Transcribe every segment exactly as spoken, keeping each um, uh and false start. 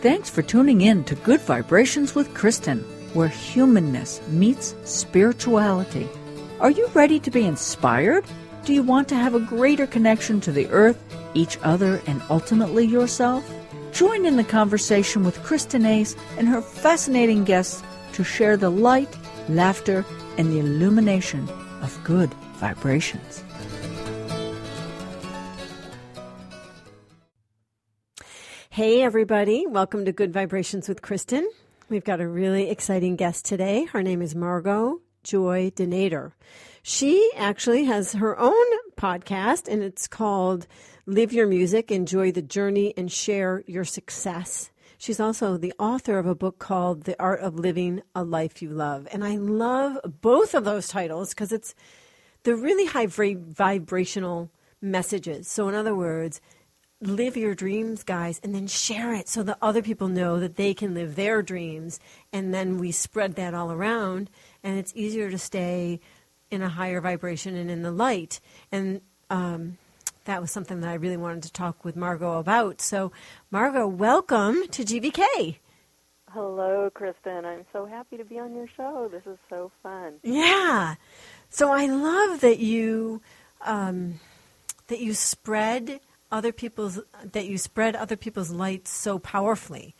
Thanks for tuning in to Good Vibrations with Kristen, where humanness meets spirituality. Are you ready to be inspired? Do you want to have a greater connection to the earth, each other, and ultimately yourself? Join in the conversation with Kristen Ace and her fascinating guests to share the light, laughter, and the illumination of good vibrations. Hey, everybody. Welcome to Good Vibrations with Kristen. We've got a really exciting guest today. Her name is Margaux Joy DeNador. She actually has her own podcast, and it's called Live Your Music, Enjoy the Journey and Share Your Success. She's also the author of a book called The Art of Living a Life You Love. And I love both of those titles because it's they're really high vibrational messages. So in other words, live your dreams, guys, and then share it so that other people know that they can live their dreams. And then we spread that all around, and it's easier to stay in a higher vibration and in the light. And um that was something that I really wanted to talk with Margaux about. So, Margaux, welcome to G V K. Hello, Kristen. I'm so happy to be on your show. This is so fun. Yeah. So I love that you um, that you spread other people's that you spread other people's light so powerfully.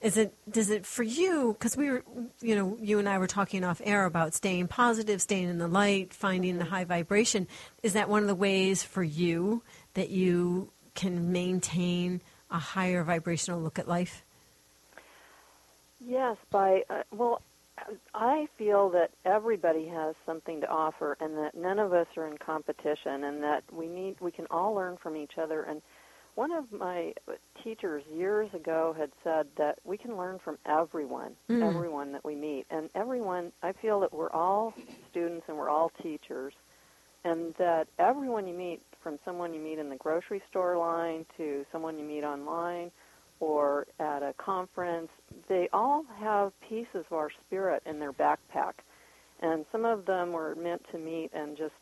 Is it does it for you? Because we were, you know, you and I were talking off air about staying positive, staying in the light, finding the high vibration. Is that one of the ways for you that you can maintain a higher vibrational look at life? Yes, by uh, well, I feel that everybody has something to offer, and that none of us are in competition, and that we need we can all learn from each other. And one of my teachers years ago had said that we can learn from everyone, mm. everyone that we meet. And everyone, I feel that we're all students and we're all teachers, and that everyone you meet, from someone you meet in the grocery store line to someone you meet online or at a conference, they all have pieces of our spirit in their backpack. And some of them were meant to meet and just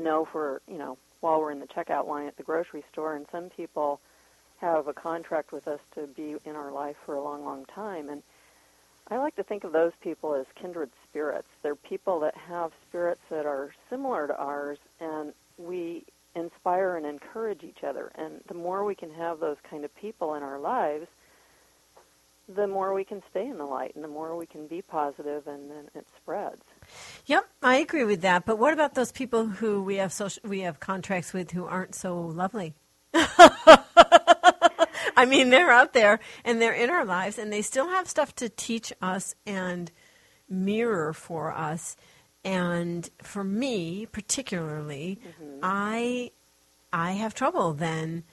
know for, you know, while we're in the checkout line at the grocery store, and some people have a contract with us to be in our life for a long, long time. And I like to think of those people as kindred spirits. They're people that have spirits that are similar to ours, and we inspire and encourage each other. And the more we can have those kind of people in our lives, the more we can stay in the light, and the more we can be positive, and then it spreads. Yep, I agree with that. But what about those people who we have social, we have contracts with who aren't so lovely? I mean, they're out there, and they're in our lives, and they still have stuff to teach us and mirror for us. And for me, particularly, mm-hmm. I I have trouble then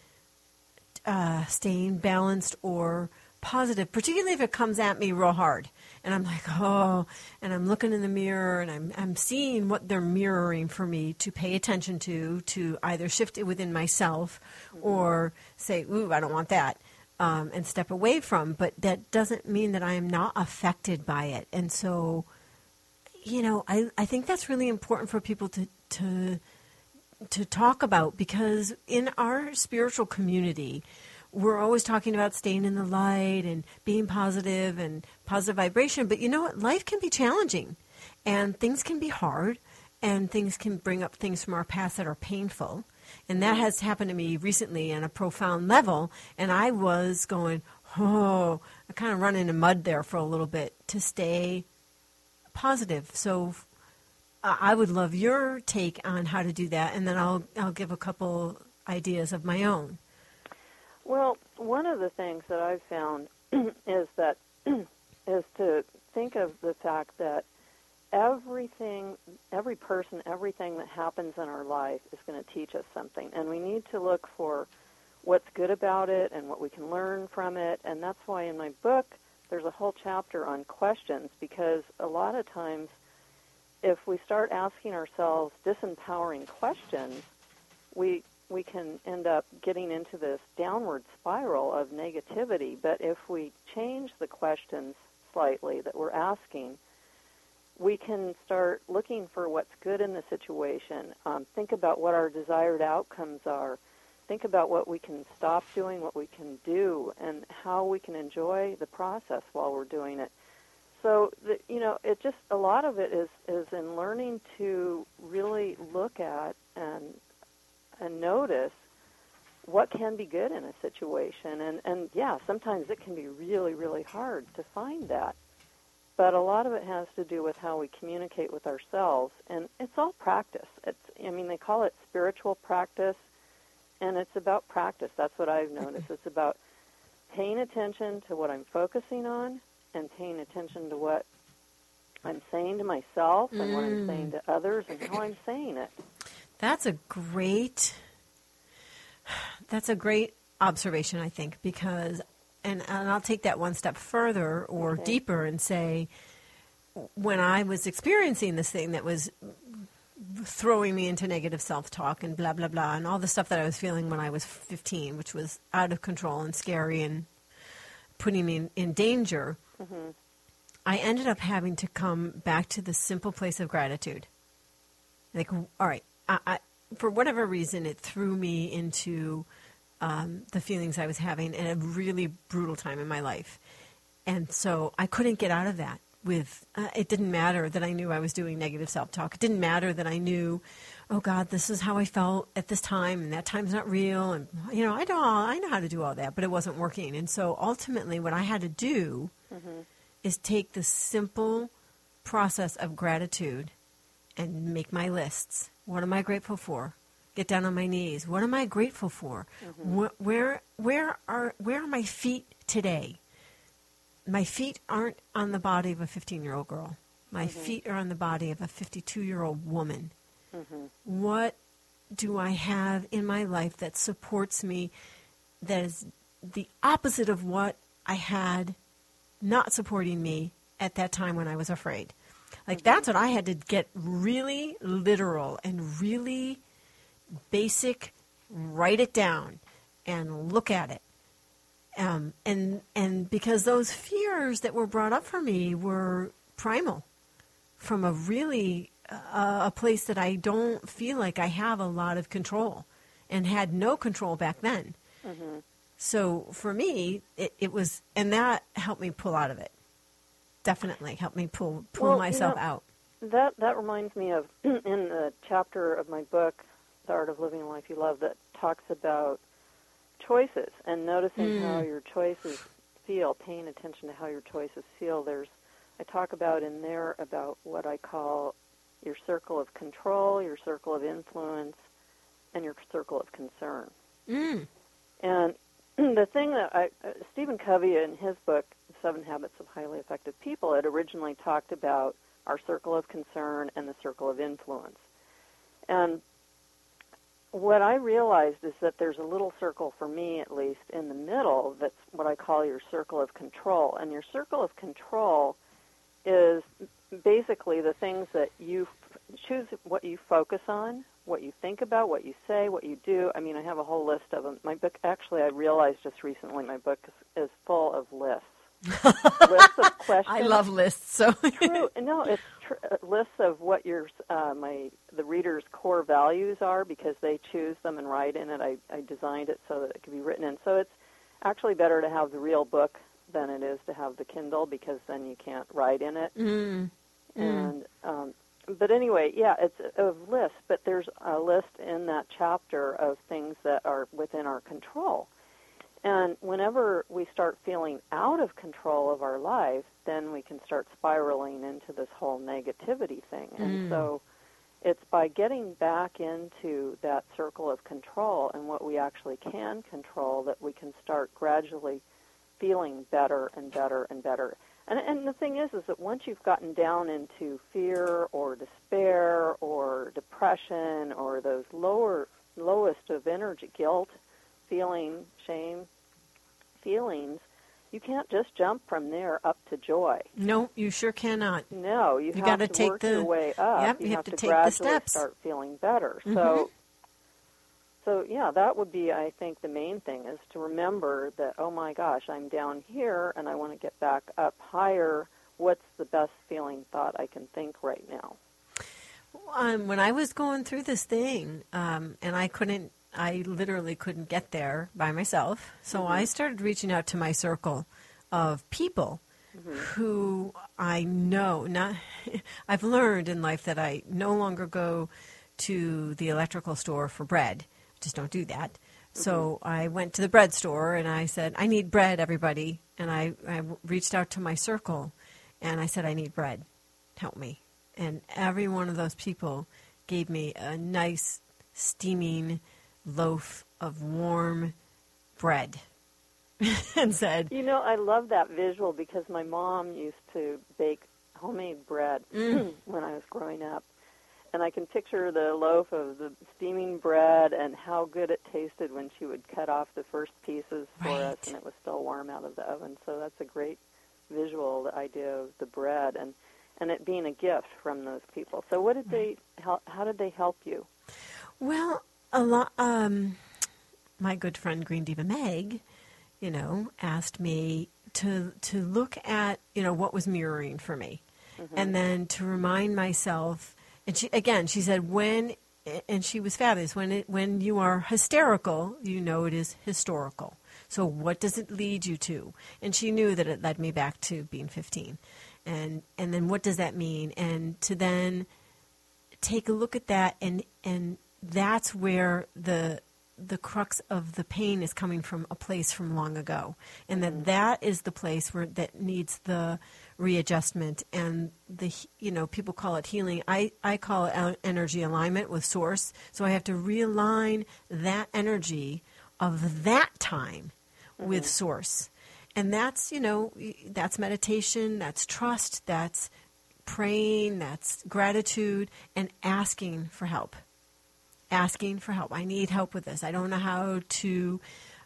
uh, staying balanced or positive, particularly if it comes at me real hard. And I'm like, oh, and I'm looking in the mirror, and I'm I'm seeing what they're mirroring for me to pay attention to, to either shift it within myself mm-hmm. or say, ooh, I don't want that, um, and step away from. But that doesn't mean that I am not affected by it. And so, you know, I, I think that's really important for people to, to to talk about, because in our spiritual community, we're always talking about staying in the light and being positive and positive vibration. But you know what? Life can be challenging, and things can be hard, and things can bring up things from our past that are painful. And that has happened to me recently on a profound level. And I was going, oh, I kind of run into mud there for a little bit to stay positive. So uh, I would love your take on how to do that. And then I'll, I'll give a couple ideas of my own. Well, one of the things that I've found is that is to think of the fact that everything, every person, everything that happens in our life is going to teach us something, and we need to look for what's good about it and what we can learn from it. And that's why in my book there's a whole chapter on questions, because a lot of times if we start asking ourselves disempowering questions, we we can end up getting into this downward spiral of negativity. But if we change the questions slightly that we're asking, we can start looking for what's good in the situation, um, think about what our desired outcomes are, think about what we can stop doing, what we can do, and how we can enjoy the process while we're doing it. So, the, you know, it just, a lot of it is, is in learning to really look at and and notice what can be good in a situation. And, and, yeah, sometimes it can be really, really hard to find that. But a lot of it has to do with how we communicate with ourselves. And it's all practice. It's, I mean, they call it spiritual practice, and it's about practice. That's what I've noticed. It's about paying attention to what I'm focusing on and paying attention to what I'm saying to myself and mm. what I'm saying to others and how I'm saying it. That's a great, that's a great observation, I think, because, and, and I'll take that one step further or okay. deeper and say, when I was experiencing this thing that was throwing me into negative self-talk and blah, blah, blah, and all the stuff that I was feeling when I was fifteen, which was out of control and scary and putting me in, in danger, mm-hmm. I ended up having to come back to the simple place of gratitude. Like, all right, I, I, for whatever reason, it threw me into um, the feelings I was having at a really brutal time in my life. And so I couldn't get out of that with, uh, it didn't matter that I knew I was doing negative self-talk. It didn't matter that I knew, oh, God, this is how I felt at this time, and that time's not real. And, you know, I don't, I know how to do all that, but it wasn't working. And so ultimately what I had to do mm-hmm. is take the simple process of gratitude and make my lists. What am I grateful for? Get down on my knees. What am I grateful for? Mm-hmm. Wh- where, where are, where are my feet today? My feet aren't on the body of a fifteen-year-old girl. My mm-hmm. feet are on the body of a fifty-two-year-old woman. Mm-hmm. What do I have in my life that supports me that is the opposite of what I had not supporting me at that time when I was afraid? Like, mm-hmm. that's what I had to get really literal and really basic, write it down and look at it. Um, and and because those fears that were brought up for me were primal from a really uh, a place that I don't feel like I have a lot of control and had no control back then. Mm-hmm. So for me, it, it was, and that helped me pull out of it. Definitely helped me pull pull well, myself you know, out. That, that reminds me of, in the chapter of my book, The Art of Living a Life You Love, that talks about choices and noticing mm. how your choices feel, paying attention to how your choices feel. There's, I talk about in there about what I call your circle of control, your circle of influence, and your circle of concern. Mm. And the thing that I, uh, Stephen Covey in his book, Seven Habits of Highly Effective People, had originally talked about our circle of concern and the circle of influence. And what I realized is that there's a little circle, for me at least, in the middle that's what I call your circle of control. And your circle of control is basically the things that you f- choose, what you focus on, what you think about, what you say, what you do. I mean, I have a whole list of them. My book, actually, I realized just recently my book is, is full of lists. Lists of questions. I love lists. So true. No, it's tr- lists of what your uh, my the readers' core values are because they choose them and write in it. I, I designed it so that it could be written in. So it's actually better to have the real book than it is to have the Kindle because then you can't write in it. Mm. And um, but anyway, yeah, it's a list. But there's a list in that chapter of things that are within our control. And whenever we start feeling out of control of our life, then we can start spiraling into this whole negativity thing. And mm. so it's by getting back into that circle of control and what we actually can control that we can start gradually feeling better and better and better. And, and the thing is, is that once you've gotten down into fear or despair or depression or those lower, lowest of energy, guilt, feeling, shame, feelings, you can't just jump from there up to joy. No, you sure cannot. No, you, you have to take work the, your way up. Yep, you, you have, have to, to take gradually the steps. Start feeling better. Mm-hmm. So, so yeah, that would be, I think, the main thing is to remember that, oh my gosh, I'm down here and I want to get back up higher. What's the best feeling thought I can think right now? Um, when I was going through this thing, um, and I couldn't I literally couldn't get there by myself. So mm-hmm. I started reaching out to my circle of people mm-hmm. who I know. Not, I've learned in life that I no longer go to the electrical store for bread. Just don't do that. Mm-hmm. So I went to the bread store and I said, I need bread, everybody. And I, I reached out to my circle and I said, I need bread. Help me. And every one of those people gave me a nice steaming loaf of warm bread and said... You know, I love that visual because my mom used to bake homemade bread mm. when I was growing up. And I can picture the loaf of the steaming bread and how good it tasted when she would cut off the first pieces for right. us, and it was still warm out of the oven. So that's a great visual, the idea of the bread and, and it being a gift from those people. So what did right. they, how, how did they help you? Well, a lot, um, my good friend Green Diva Meg, you know, asked me to to look at, you know, what was mirroring for me. Mm-hmm. And then to remind myself, and she, again, she said, when, and she was fabulous, when it, when you are hysterical, you know it is historical. So what does it lead you to? And she knew that it led me back to being fifteen. And and then what does that mean? And to then take a look at that, and and that's where the the crux of the pain is coming from, a place from long ago, and mm-hmm. that that is the place where that needs the readjustment and the, you know, people call it healing. I, I call it energy alignment with source. So I have to realign that energy of that time mm-hmm. with source. And that's, you know, that's meditation, that's trust, that's praying, that's gratitude, and asking for help. Asking for help. I need help with this. I don't know how to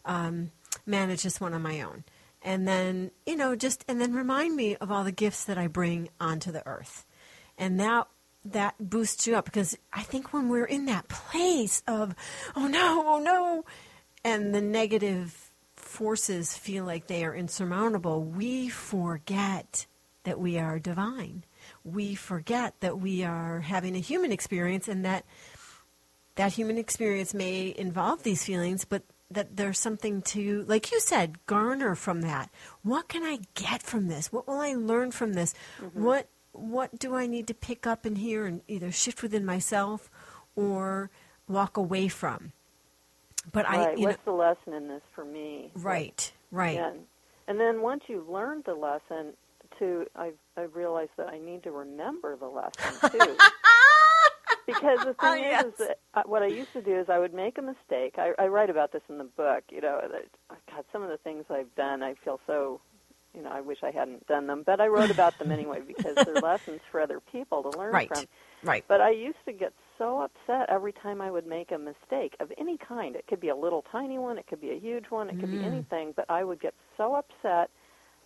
um, manage this one on my own. And then, you know, just, and then remind me of all the gifts that I bring onto the earth. And that, that boosts you up, because I think when we're in that place of, oh no, oh no, and the negative forces feel like they are insurmountable, we forget that we are divine. We forget that we are having a human experience, and that that human experience may involve these feelings, but that there's something to, like you said, garner from that. What can I get from this? What will I learn from this? Mm-hmm. What what do I need to pick up in here and either shift within myself or walk away from? But right. I, you What's know, the lesson in this for me? Right, right. Yeah. And then once you've learned the lesson, too, I've, I've realized that I need to remember the lesson, too. Because the thing oh, yes. is, is that what I used to do is I would make a mistake. I, I write about this in the book. You know, that, God, some of the things I've done, I feel so, you know, I wish I hadn't done them. But I wrote about them anyway because they're lessons for other people to learn right. from. Right. But I used to get so upset every time I would make a mistake of any kind. It could be a little tiny one. It could be a huge one. It could mm. be anything. But I would get so upset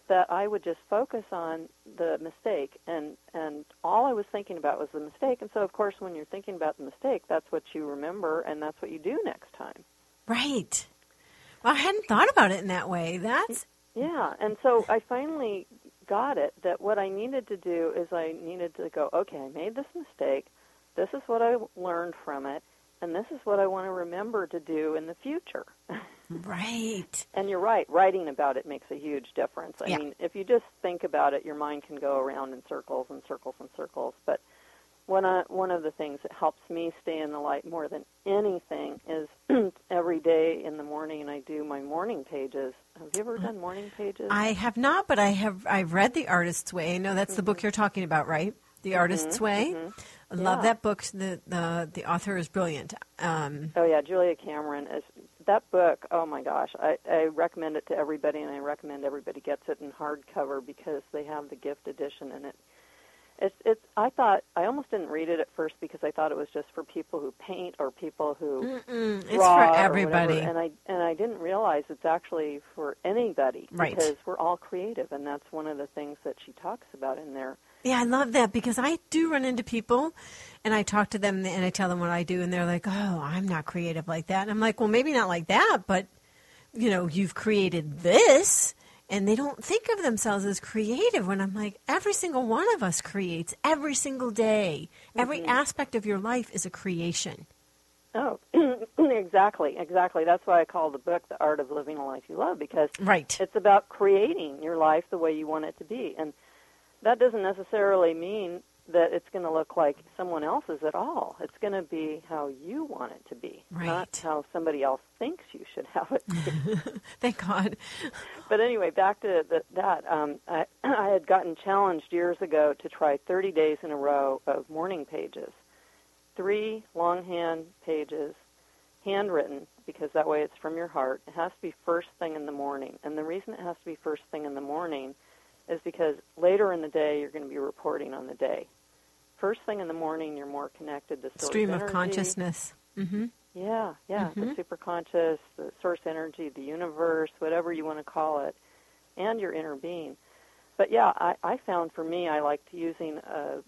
that I would just focus on the mistake, and, and all I was thinking about was the mistake. And so, of course, when you're thinking about the mistake, that's what you remember, and that's what you do next time. Right. Well, I hadn't thought about it in that way. That's... Yeah, and so I finally got it that what I needed to do is I needed to go, okay, I made this mistake, this is what I learned from it, and this is what I want to remember to do in the future. Right. And you're right. Writing about it makes a huge difference. I yeah. mean, if you just think about it, your mind can go around in circles and circles and circles. But one, uh, one of the things that helps me stay in the light more than anything is every day in the morning I do my morning pages. Have you ever done morning pages? I have not, but I have. I've read The Artist's Way. I know that's mm-hmm. the book you're talking about, right? The mm-hmm. Artist's Way. Mm-hmm. I love yeah. that book. The, the the author is brilliant. Um, oh, yeah, Julia Cameron is... That book, oh my gosh, I, I recommend it to everybody, and I recommend everybody gets it in hardcover because they have the gift edition, and it, it's, it's, I thought, I almost didn't read it at first because I thought it was just for people who paint or people who Mm-mm, draw. It's for everybody. And I, and I didn't realize it's actually for anybody right. because we're all creative, and that's one of the things that she talks about in there. Yeah, I love that because I do run into people and I talk to them and I tell them what I do and they're like, oh, I'm not creative like that. And I'm like, well, maybe not like that, but, you know, you've created this. And they don't think of themselves as creative when I'm like, every single one of us creates every single day. Mm-hmm. Every aspect of your life is a creation. Oh, exactly, exactly. That's why I call the book The Art of Living a Life You Love, because right. it's about creating your life the way you want it to be. And that doesn't necessarily mean that it's going to look like someone else's at all. It's going to be how you want it to be, right. not how somebody else thinks you should have it to. Thank God. But anyway, back to the, that. Um, I, I had gotten challenged years ago to try thirty days in a row of morning pages. Three longhand pages, handwritten, because that way it's from your heart. It has to be first thing in the morning. And the reason it has to be first thing in the morning is because later in the day you're going to be reporting on the day. First thing in the morning you're more connected to source Stream energy. Stream of consciousness. Mm-hmm. Yeah, yeah, mm-hmm. the superconscious, the source energy, the universe, whatever you want to call it, and your inner being. But yeah, I, I found for me I liked using a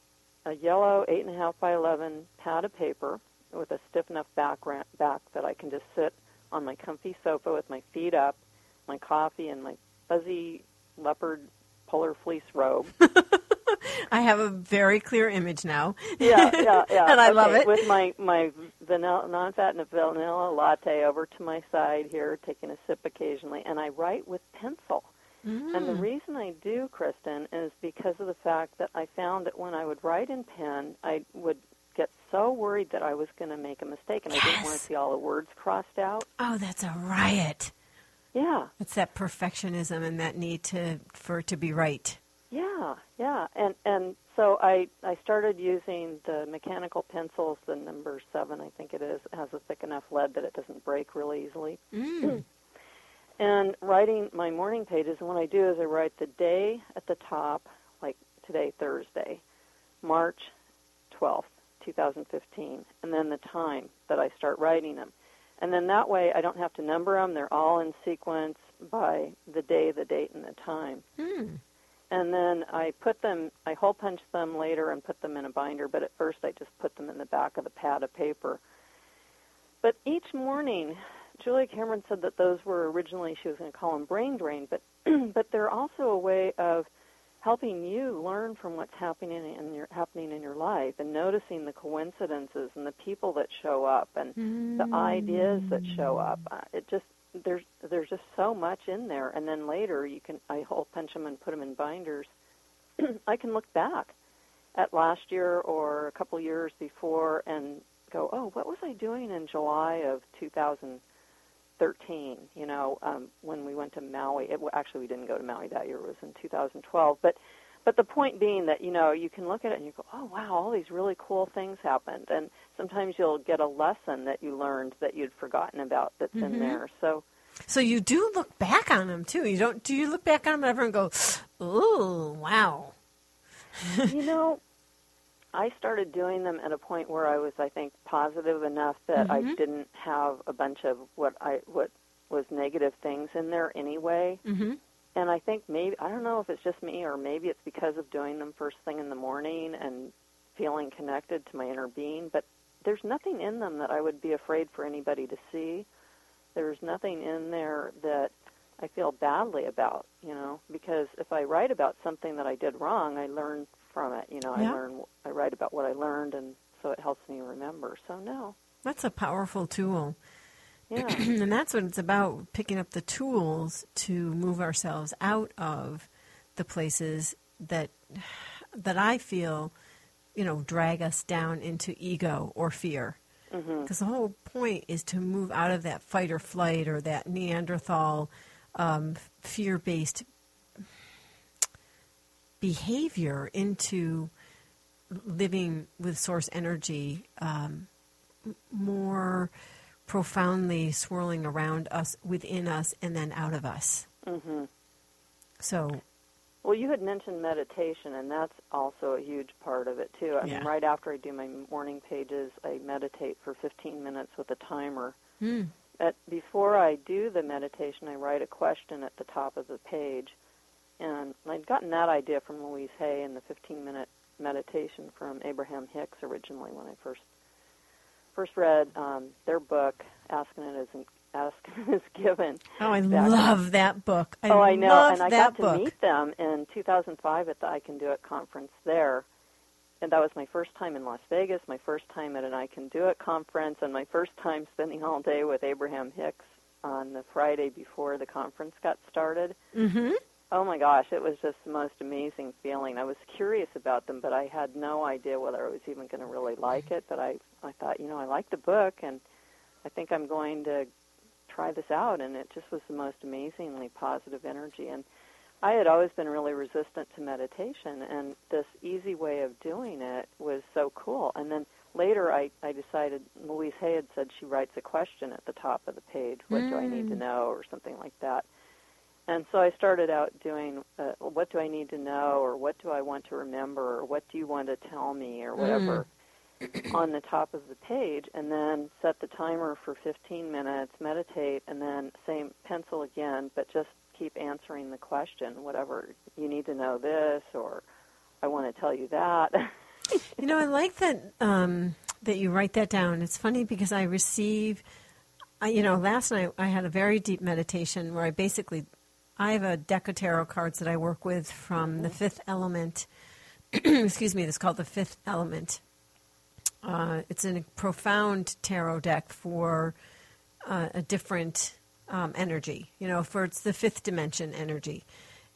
a yellow eight and a half by eleven pad of paper with a stiff enough back, back that I can just sit on my comfy sofa with my feet up, my coffee, and my fuzzy leopard polar fleece robe. I have a very clear image now. Yeah, yeah, yeah. And I okay, love it. With my, my vanilla, non-fat and vanilla latte over to my side here, taking a sip occasionally, and I write with pencil. Mm. And the reason I do, Kristen, is because of the fact that I found that when I would write in pen, I would get so worried that I was going to make a mistake, and yes. I didn't want to see all the words crossed out. Oh, that's a riot. Yeah. It's that perfectionism and that need to for it to be right. Yeah, yeah. And and so I, I started using the mechanical pencils, the number seven, I think it is. It has a thick enough lead that it doesn't break really easily. Mm. And writing my morning pages, and what I do is I write the day at the top, like today, Thursday, March twelfth, twenty fifteen, and then the time that I start writing them. And then that way I don't have to number them. They're all in sequence by the day, the date, and the time. Hmm. And then I put them, I hole punch them later and put them in a binder, but at first I just put them in the back of the pad of paper. But each morning, Julia Cameron said that those were originally, she was going to call them brain drain, but but they're also a way of helping you learn from what's happening in your happening in your life and noticing the coincidences and the people that show up and mm. the ideas that show up. It just there's there's just so much in there. And then later you can I hole punch them and put them in binders. I can look back at last year or a couple years before and go, oh, what was I doing in July of two thousand? thirteen, you know, um, when we went to Maui. It, well, actually, we didn't go to Maui that year. It was in two thousand twelve. But but the point being that, you know, you can look at it and you go, oh, wow, all these really cool things happened. And sometimes you'll get a lesson that you learned that you'd forgotten about that's mm-hmm. in there. So so you do look back on them, too. You don't, do you look back on them ever and go, ooh, wow. You know, I started doing them at a point where I was, I think, positive enough that mm-hmm. I didn't have a bunch of what I what was negative things in there anyway. Mm-hmm. And I think maybe, I don't know if it's just me or maybe it's because of doing them first thing in the morning and feeling connected to my inner being, but there's nothing in them that I would be afraid for anybody to see. There's nothing in there that I feel badly about, you know, because if I write about something that I did wrong, I learn from it, you know, yeah. I learn. I write about what I learned, and so it helps me remember. So no, that's a powerful tool. Yeah, and that's what it's about: picking up the tools to move ourselves out of the places that that I feel, you know, drag us down into ego or fear. Because mm-hmm. the whole point is to move out of that fight or flight or that Neanderthal um, fear-based behavior into living with source energy um, more profoundly swirling around us, within us, and then out of us. Mm-hmm. So, well, you had mentioned meditation, and that's also a huge part of it, too. I yeah. mean, right after I do my morning pages, I meditate for fifteen minutes with a timer. Mm. At, before I do the meditation, I write a question at the top of the page. And I'd gotten that idea from Louise Hay and the fifteen-minute meditation from Abraham Hicks originally when I first first read um, their book, Asking and It Is Asking and It Is Given. Oh, I Back love in, that book. I oh, I know. Love and I got to book. meet them in two thousand five at the I Can Do It conference there. And that was my first time in Las Vegas, my first time at an I Can Do It conference, and my first time spending all day with Abraham Hicks on the Friday before the conference got started. Mm-hmm. Oh, my gosh, it was just the most amazing feeling. I was curious about them, but I had no idea whether I was even going to really like it. But I, I thought, you know, I like the book, and I think I'm going to try this out. And it just was the most amazingly positive energy. And I had always been really resistant to meditation, and this easy way of doing it was so cool. And then later I, I decided, Louise Hay had said she writes a question at the top of the page, what mm. do I need to know, or something like that. And so I started out doing, uh, what do I need to know, or what do I want to remember, or what do you want to tell me, or whatever, mm. on the top of the page, and then set the timer for fifteen minutes, meditate, and then same pencil again, but just keep answering the question, whatever, you need to know this, or I want to tell you that. You know, I like that um, that you write that down. It's funny because I receive, I, you know, last night I had a very deep meditation where I basically, I have a deck of tarot cards that I work with from mm-hmm. the Fifth Element. Excuse me, it's called The Fifth Element. Uh, it's a profound tarot deck for uh, a different Um, energy, you know, for it's the fifth dimension energy,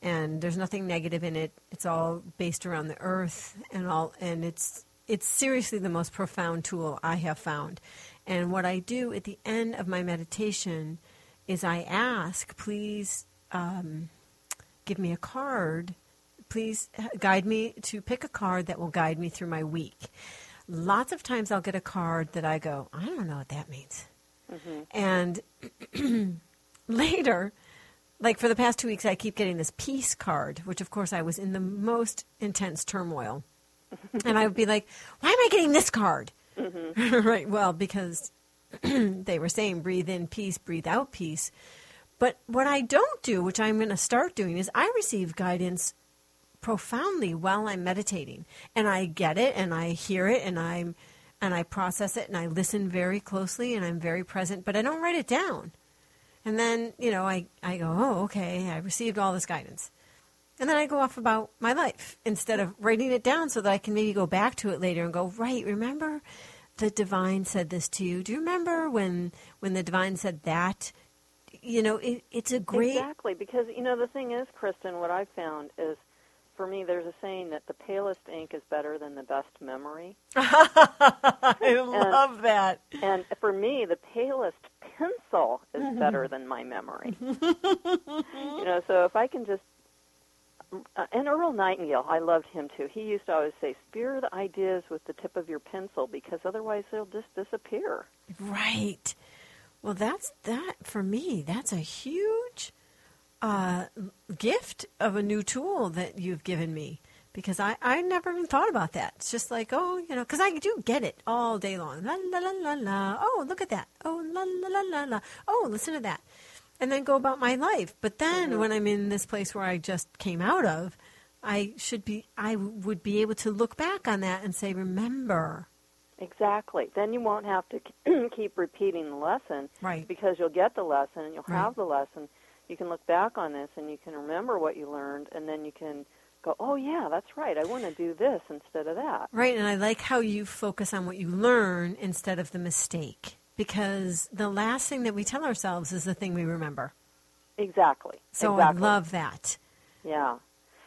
and there's nothing negative in it. It's all based around the earth and all, and it's it's seriously the most profound tool I have found. And what I do at the end of my meditation is I ask, please um, give me a card, please guide me to pick a card that will guide me through my week. Lots of times I'll get a card that I go, I don't know what that means. Mm-hmm. And later, like for the past two weeks, I keep getting this peace card, which of course I was in the most intense turmoil. And I would be like, why am I getting this card? Mm-hmm. Right, well, because they were saying breathe in peace, breathe out peace. But what I don't do, which I'm going to start doing, is I receive guidance profoundly while I'm meditating. And I get it, and I hear it, and I'm... and I process it, and I listen very closely, and I'm very present, but I don't write it down. And then, you know, I, I go, oh, okay, I received all this guidance. And then I go off about my life instead of writing it down so that I can maybe go back to it later and go, right, remember the divine said this to you. Do you remember when when the divine said that? You know, it, it's a great... Exactly, because, you know, the thing is, Kristen, what I've found is, for me, there's a saying that the palest ink is better than the best memory. I and, love that. And for me, the palest pencil is mm-hmm. better than my memory. You know, so if I can just... Uh, and Earl Nightingale, I loved him too. He used to always say, spear the ideas with the tip of your pencil because otherwise they'll just disappear. Right. Well, that's that for me. That's a huge... Uh, gift of a new tool that you've given me, because I, I never even thought about that. It's just like, oh, you know, because I do get it all day long. La, la, la, la, la. Oh, look at that. Oh, la, la, la, la, la. Oh, listen to that. And then go about my life. But then mm-hmm. when I'm in this place where I just came out of, I should be, I would be able to look back on that and say, remember. Exactly. Then you won't have to keep repeating the lesson. Right. Because you'll get the lesson and you'll right. have the lesson. You can look back on this and you can remember what you learned, and then you can go, oh, yeah, that's right. I want to do this instead of that. Right, and I like how you focus on what you learn instead of the mistake, because the last thing that we tell ourselves is the thing we remember. Exactly. So exactly. I love that. Yeah.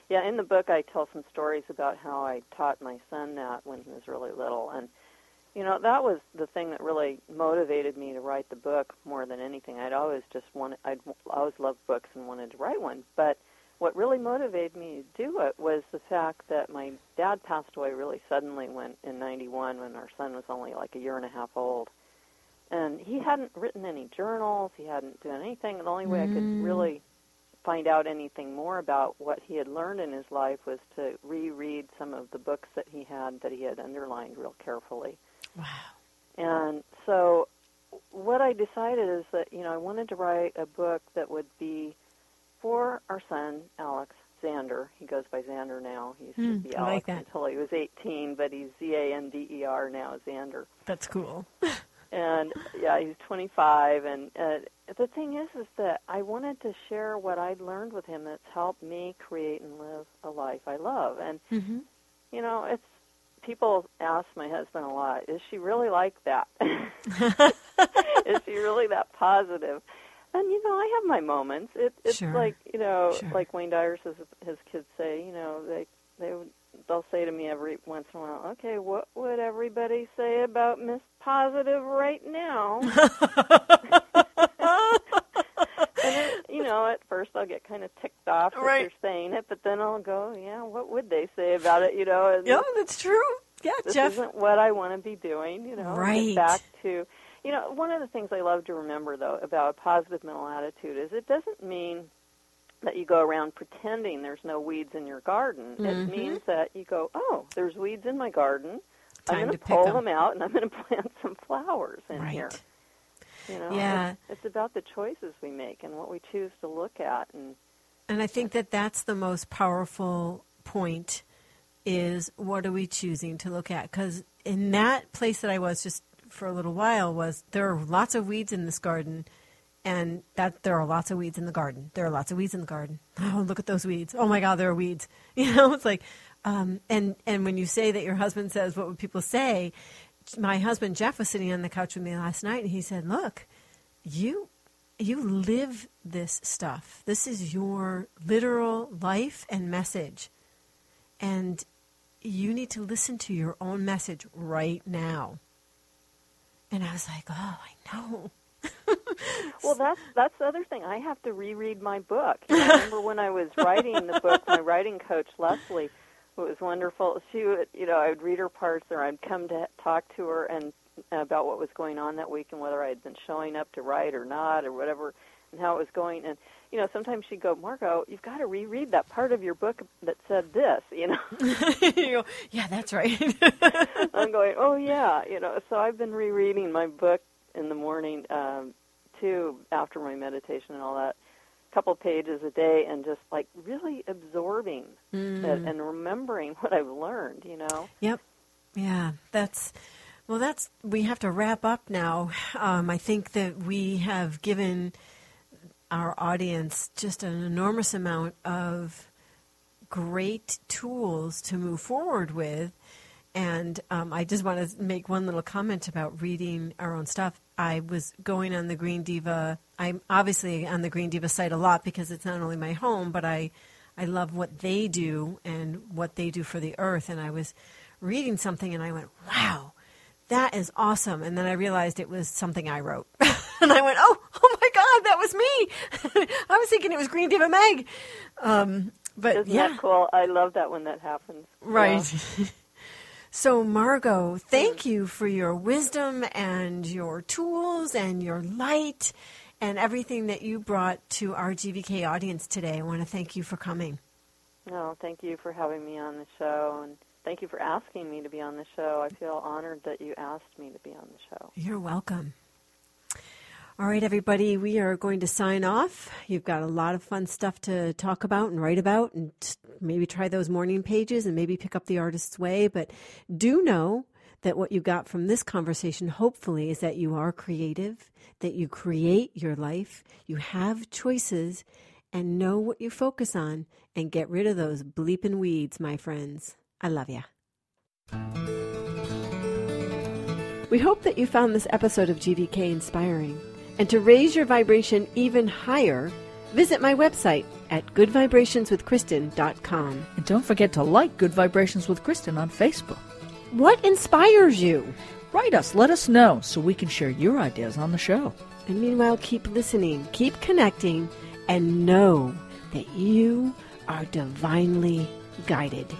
Yeah, in the book I tell some stories about how I taught my son that when he was really little, and you know, that was the thing that really motivated me to write the book more than anything. I'd always just wanted, I'd always loved books and wanted to write one. But what really motivated me to do it was the fact that my dad passed away really suddenly when in ninety-one when our son was only like a year and a half old. And he hadn't written any journals. He hadn't done anything. The only way mm. I could really find out anything more about what he had learned in his life was to reread some of the books that he had that he had underlined real carefully. Wow. And so what I decided is that, you know, I wanted to write a book that would be for our son, Alexzander. He goes by Xander now. He used mm, to be Alex like until he was eighteen, but he's Z A N D E R now, Xander. That's cool. And, yeah, he's twenty-five. And uh, the thing is, is that I wanted to share what I'd learned with him that's helped me create and live a life I love. And, mm-hmm. you know, it's people ask my husband a lot, is she really like that? Is she really that positive? And, you know, I have my moments. It, it's sure. like, you know, sure. like Wayne Dyer says, his kids say, you know, they, they, they'll say to me every once in a while, okay, what would everybody say about Miss Positive right now? And it, you know, at first I'll get kind of ticked off that right. they're saying it, but then I'll go, yeah, what would they say about it, you know? And yeah, this, that's true. Yeah, this Jeff. isn't what I want to be doing, you know. Right. Get back to, you know, one of the things I love to remember, though, about a positive mental attitude is it doesn't mean that you go around pretending there's no weeds in your garden. Mm-hmm. It means that you go, oh, there's weeds in my garden. Time I'm going to pull them. them out, and I'm going to plant some flowers in right. here. You know, yeah. it's, it's about the choices we make and what we choose to look at. And, and I think that that's the most powerful point is what are we choosing to look at? Because in that place that I was just for a little while was there are lots of weeds in this garden, and that there are lots of weeds in the garden. There are lots of weeds in the garden. Oh, look at those weeds. Oh, my God, there are weeds. You know, it's like, um, and, and when you say that your husband says, what would people say? My husband, Jeff, was sitting on the couch with me last night, and he said, look, you you live this stuff. This is your literal life and message, and you need to listen to your own message right now. And I was like, oh, I know. Well, that's, that's the other thing. I have to reread my book. And I remember when I was writing the book, my writing coach, Leslie, it was wonderful. She would, you know, I would read her parts, or I'd come to talk to her and about what was going on that week and whether I had been showing up to write or not or whatever and how it was going. And, you know, sometimes she'd go, Margaux, you've got to reread that part of your book that said this, you know. You go, yeah, that's right. I'm going, oh, yeah, you know. So I've been rereading my book in the morning, um, too, after my meditation and all that. Couple pages a day and just like really absorbing mm. it and remembering what I've learned, you know? Yep. Yeah. That's, well, that's, we have to wrap up now. Um, I think that we have given our audience just an enormous amount of great tools to move forward with. And um, I just want to make one little comment about reading our own stuff. I was going on the Green Diva. I'm obviously on the Green Diva site a lot because it's not only my home, but I, I love what they do and what they do for the earth. And I was reading something and I went, wow, that is awesome. And then I realized it was something I wrote. And I went, oh, oh my God, that was me. I was thinking it was Green Diva Meg. Um, but Isn't yeah. that cool? I love that when that happens. Right. Yeah. So, Margaux, thank you for your wisdom and your tools and your light and everything that you brought to our G V K audience today. I want to thank you for coming. No, thank you for having me on the show, and thank you for asking me to be on the show. I feel honored that you asked me to be on the show. You're welcome. All right, everybody, we are going to sign off. You've got a lot of fun stuff to talk about and write about, and maybe try those morning pages and maybe pick up The Artist's Way. But do know that what you got from this conversation, hopefully, is that you are creative, that you create your life, you have choices, and know what you focus on, and get rid of those bleeping weeds, my friends. I love ya. We hope that you found this episode of G V K inspiring. And to raise your vibration even higher, visit my website at good vibrations with kristen dot com. And don't forget to like Good Vibrations with Kristen on Facebook. What inspires you? Write us, let us know, so we can share your ideas on the show. And meanwhile, keep listening, keep connecting, and know that you are divinely guided.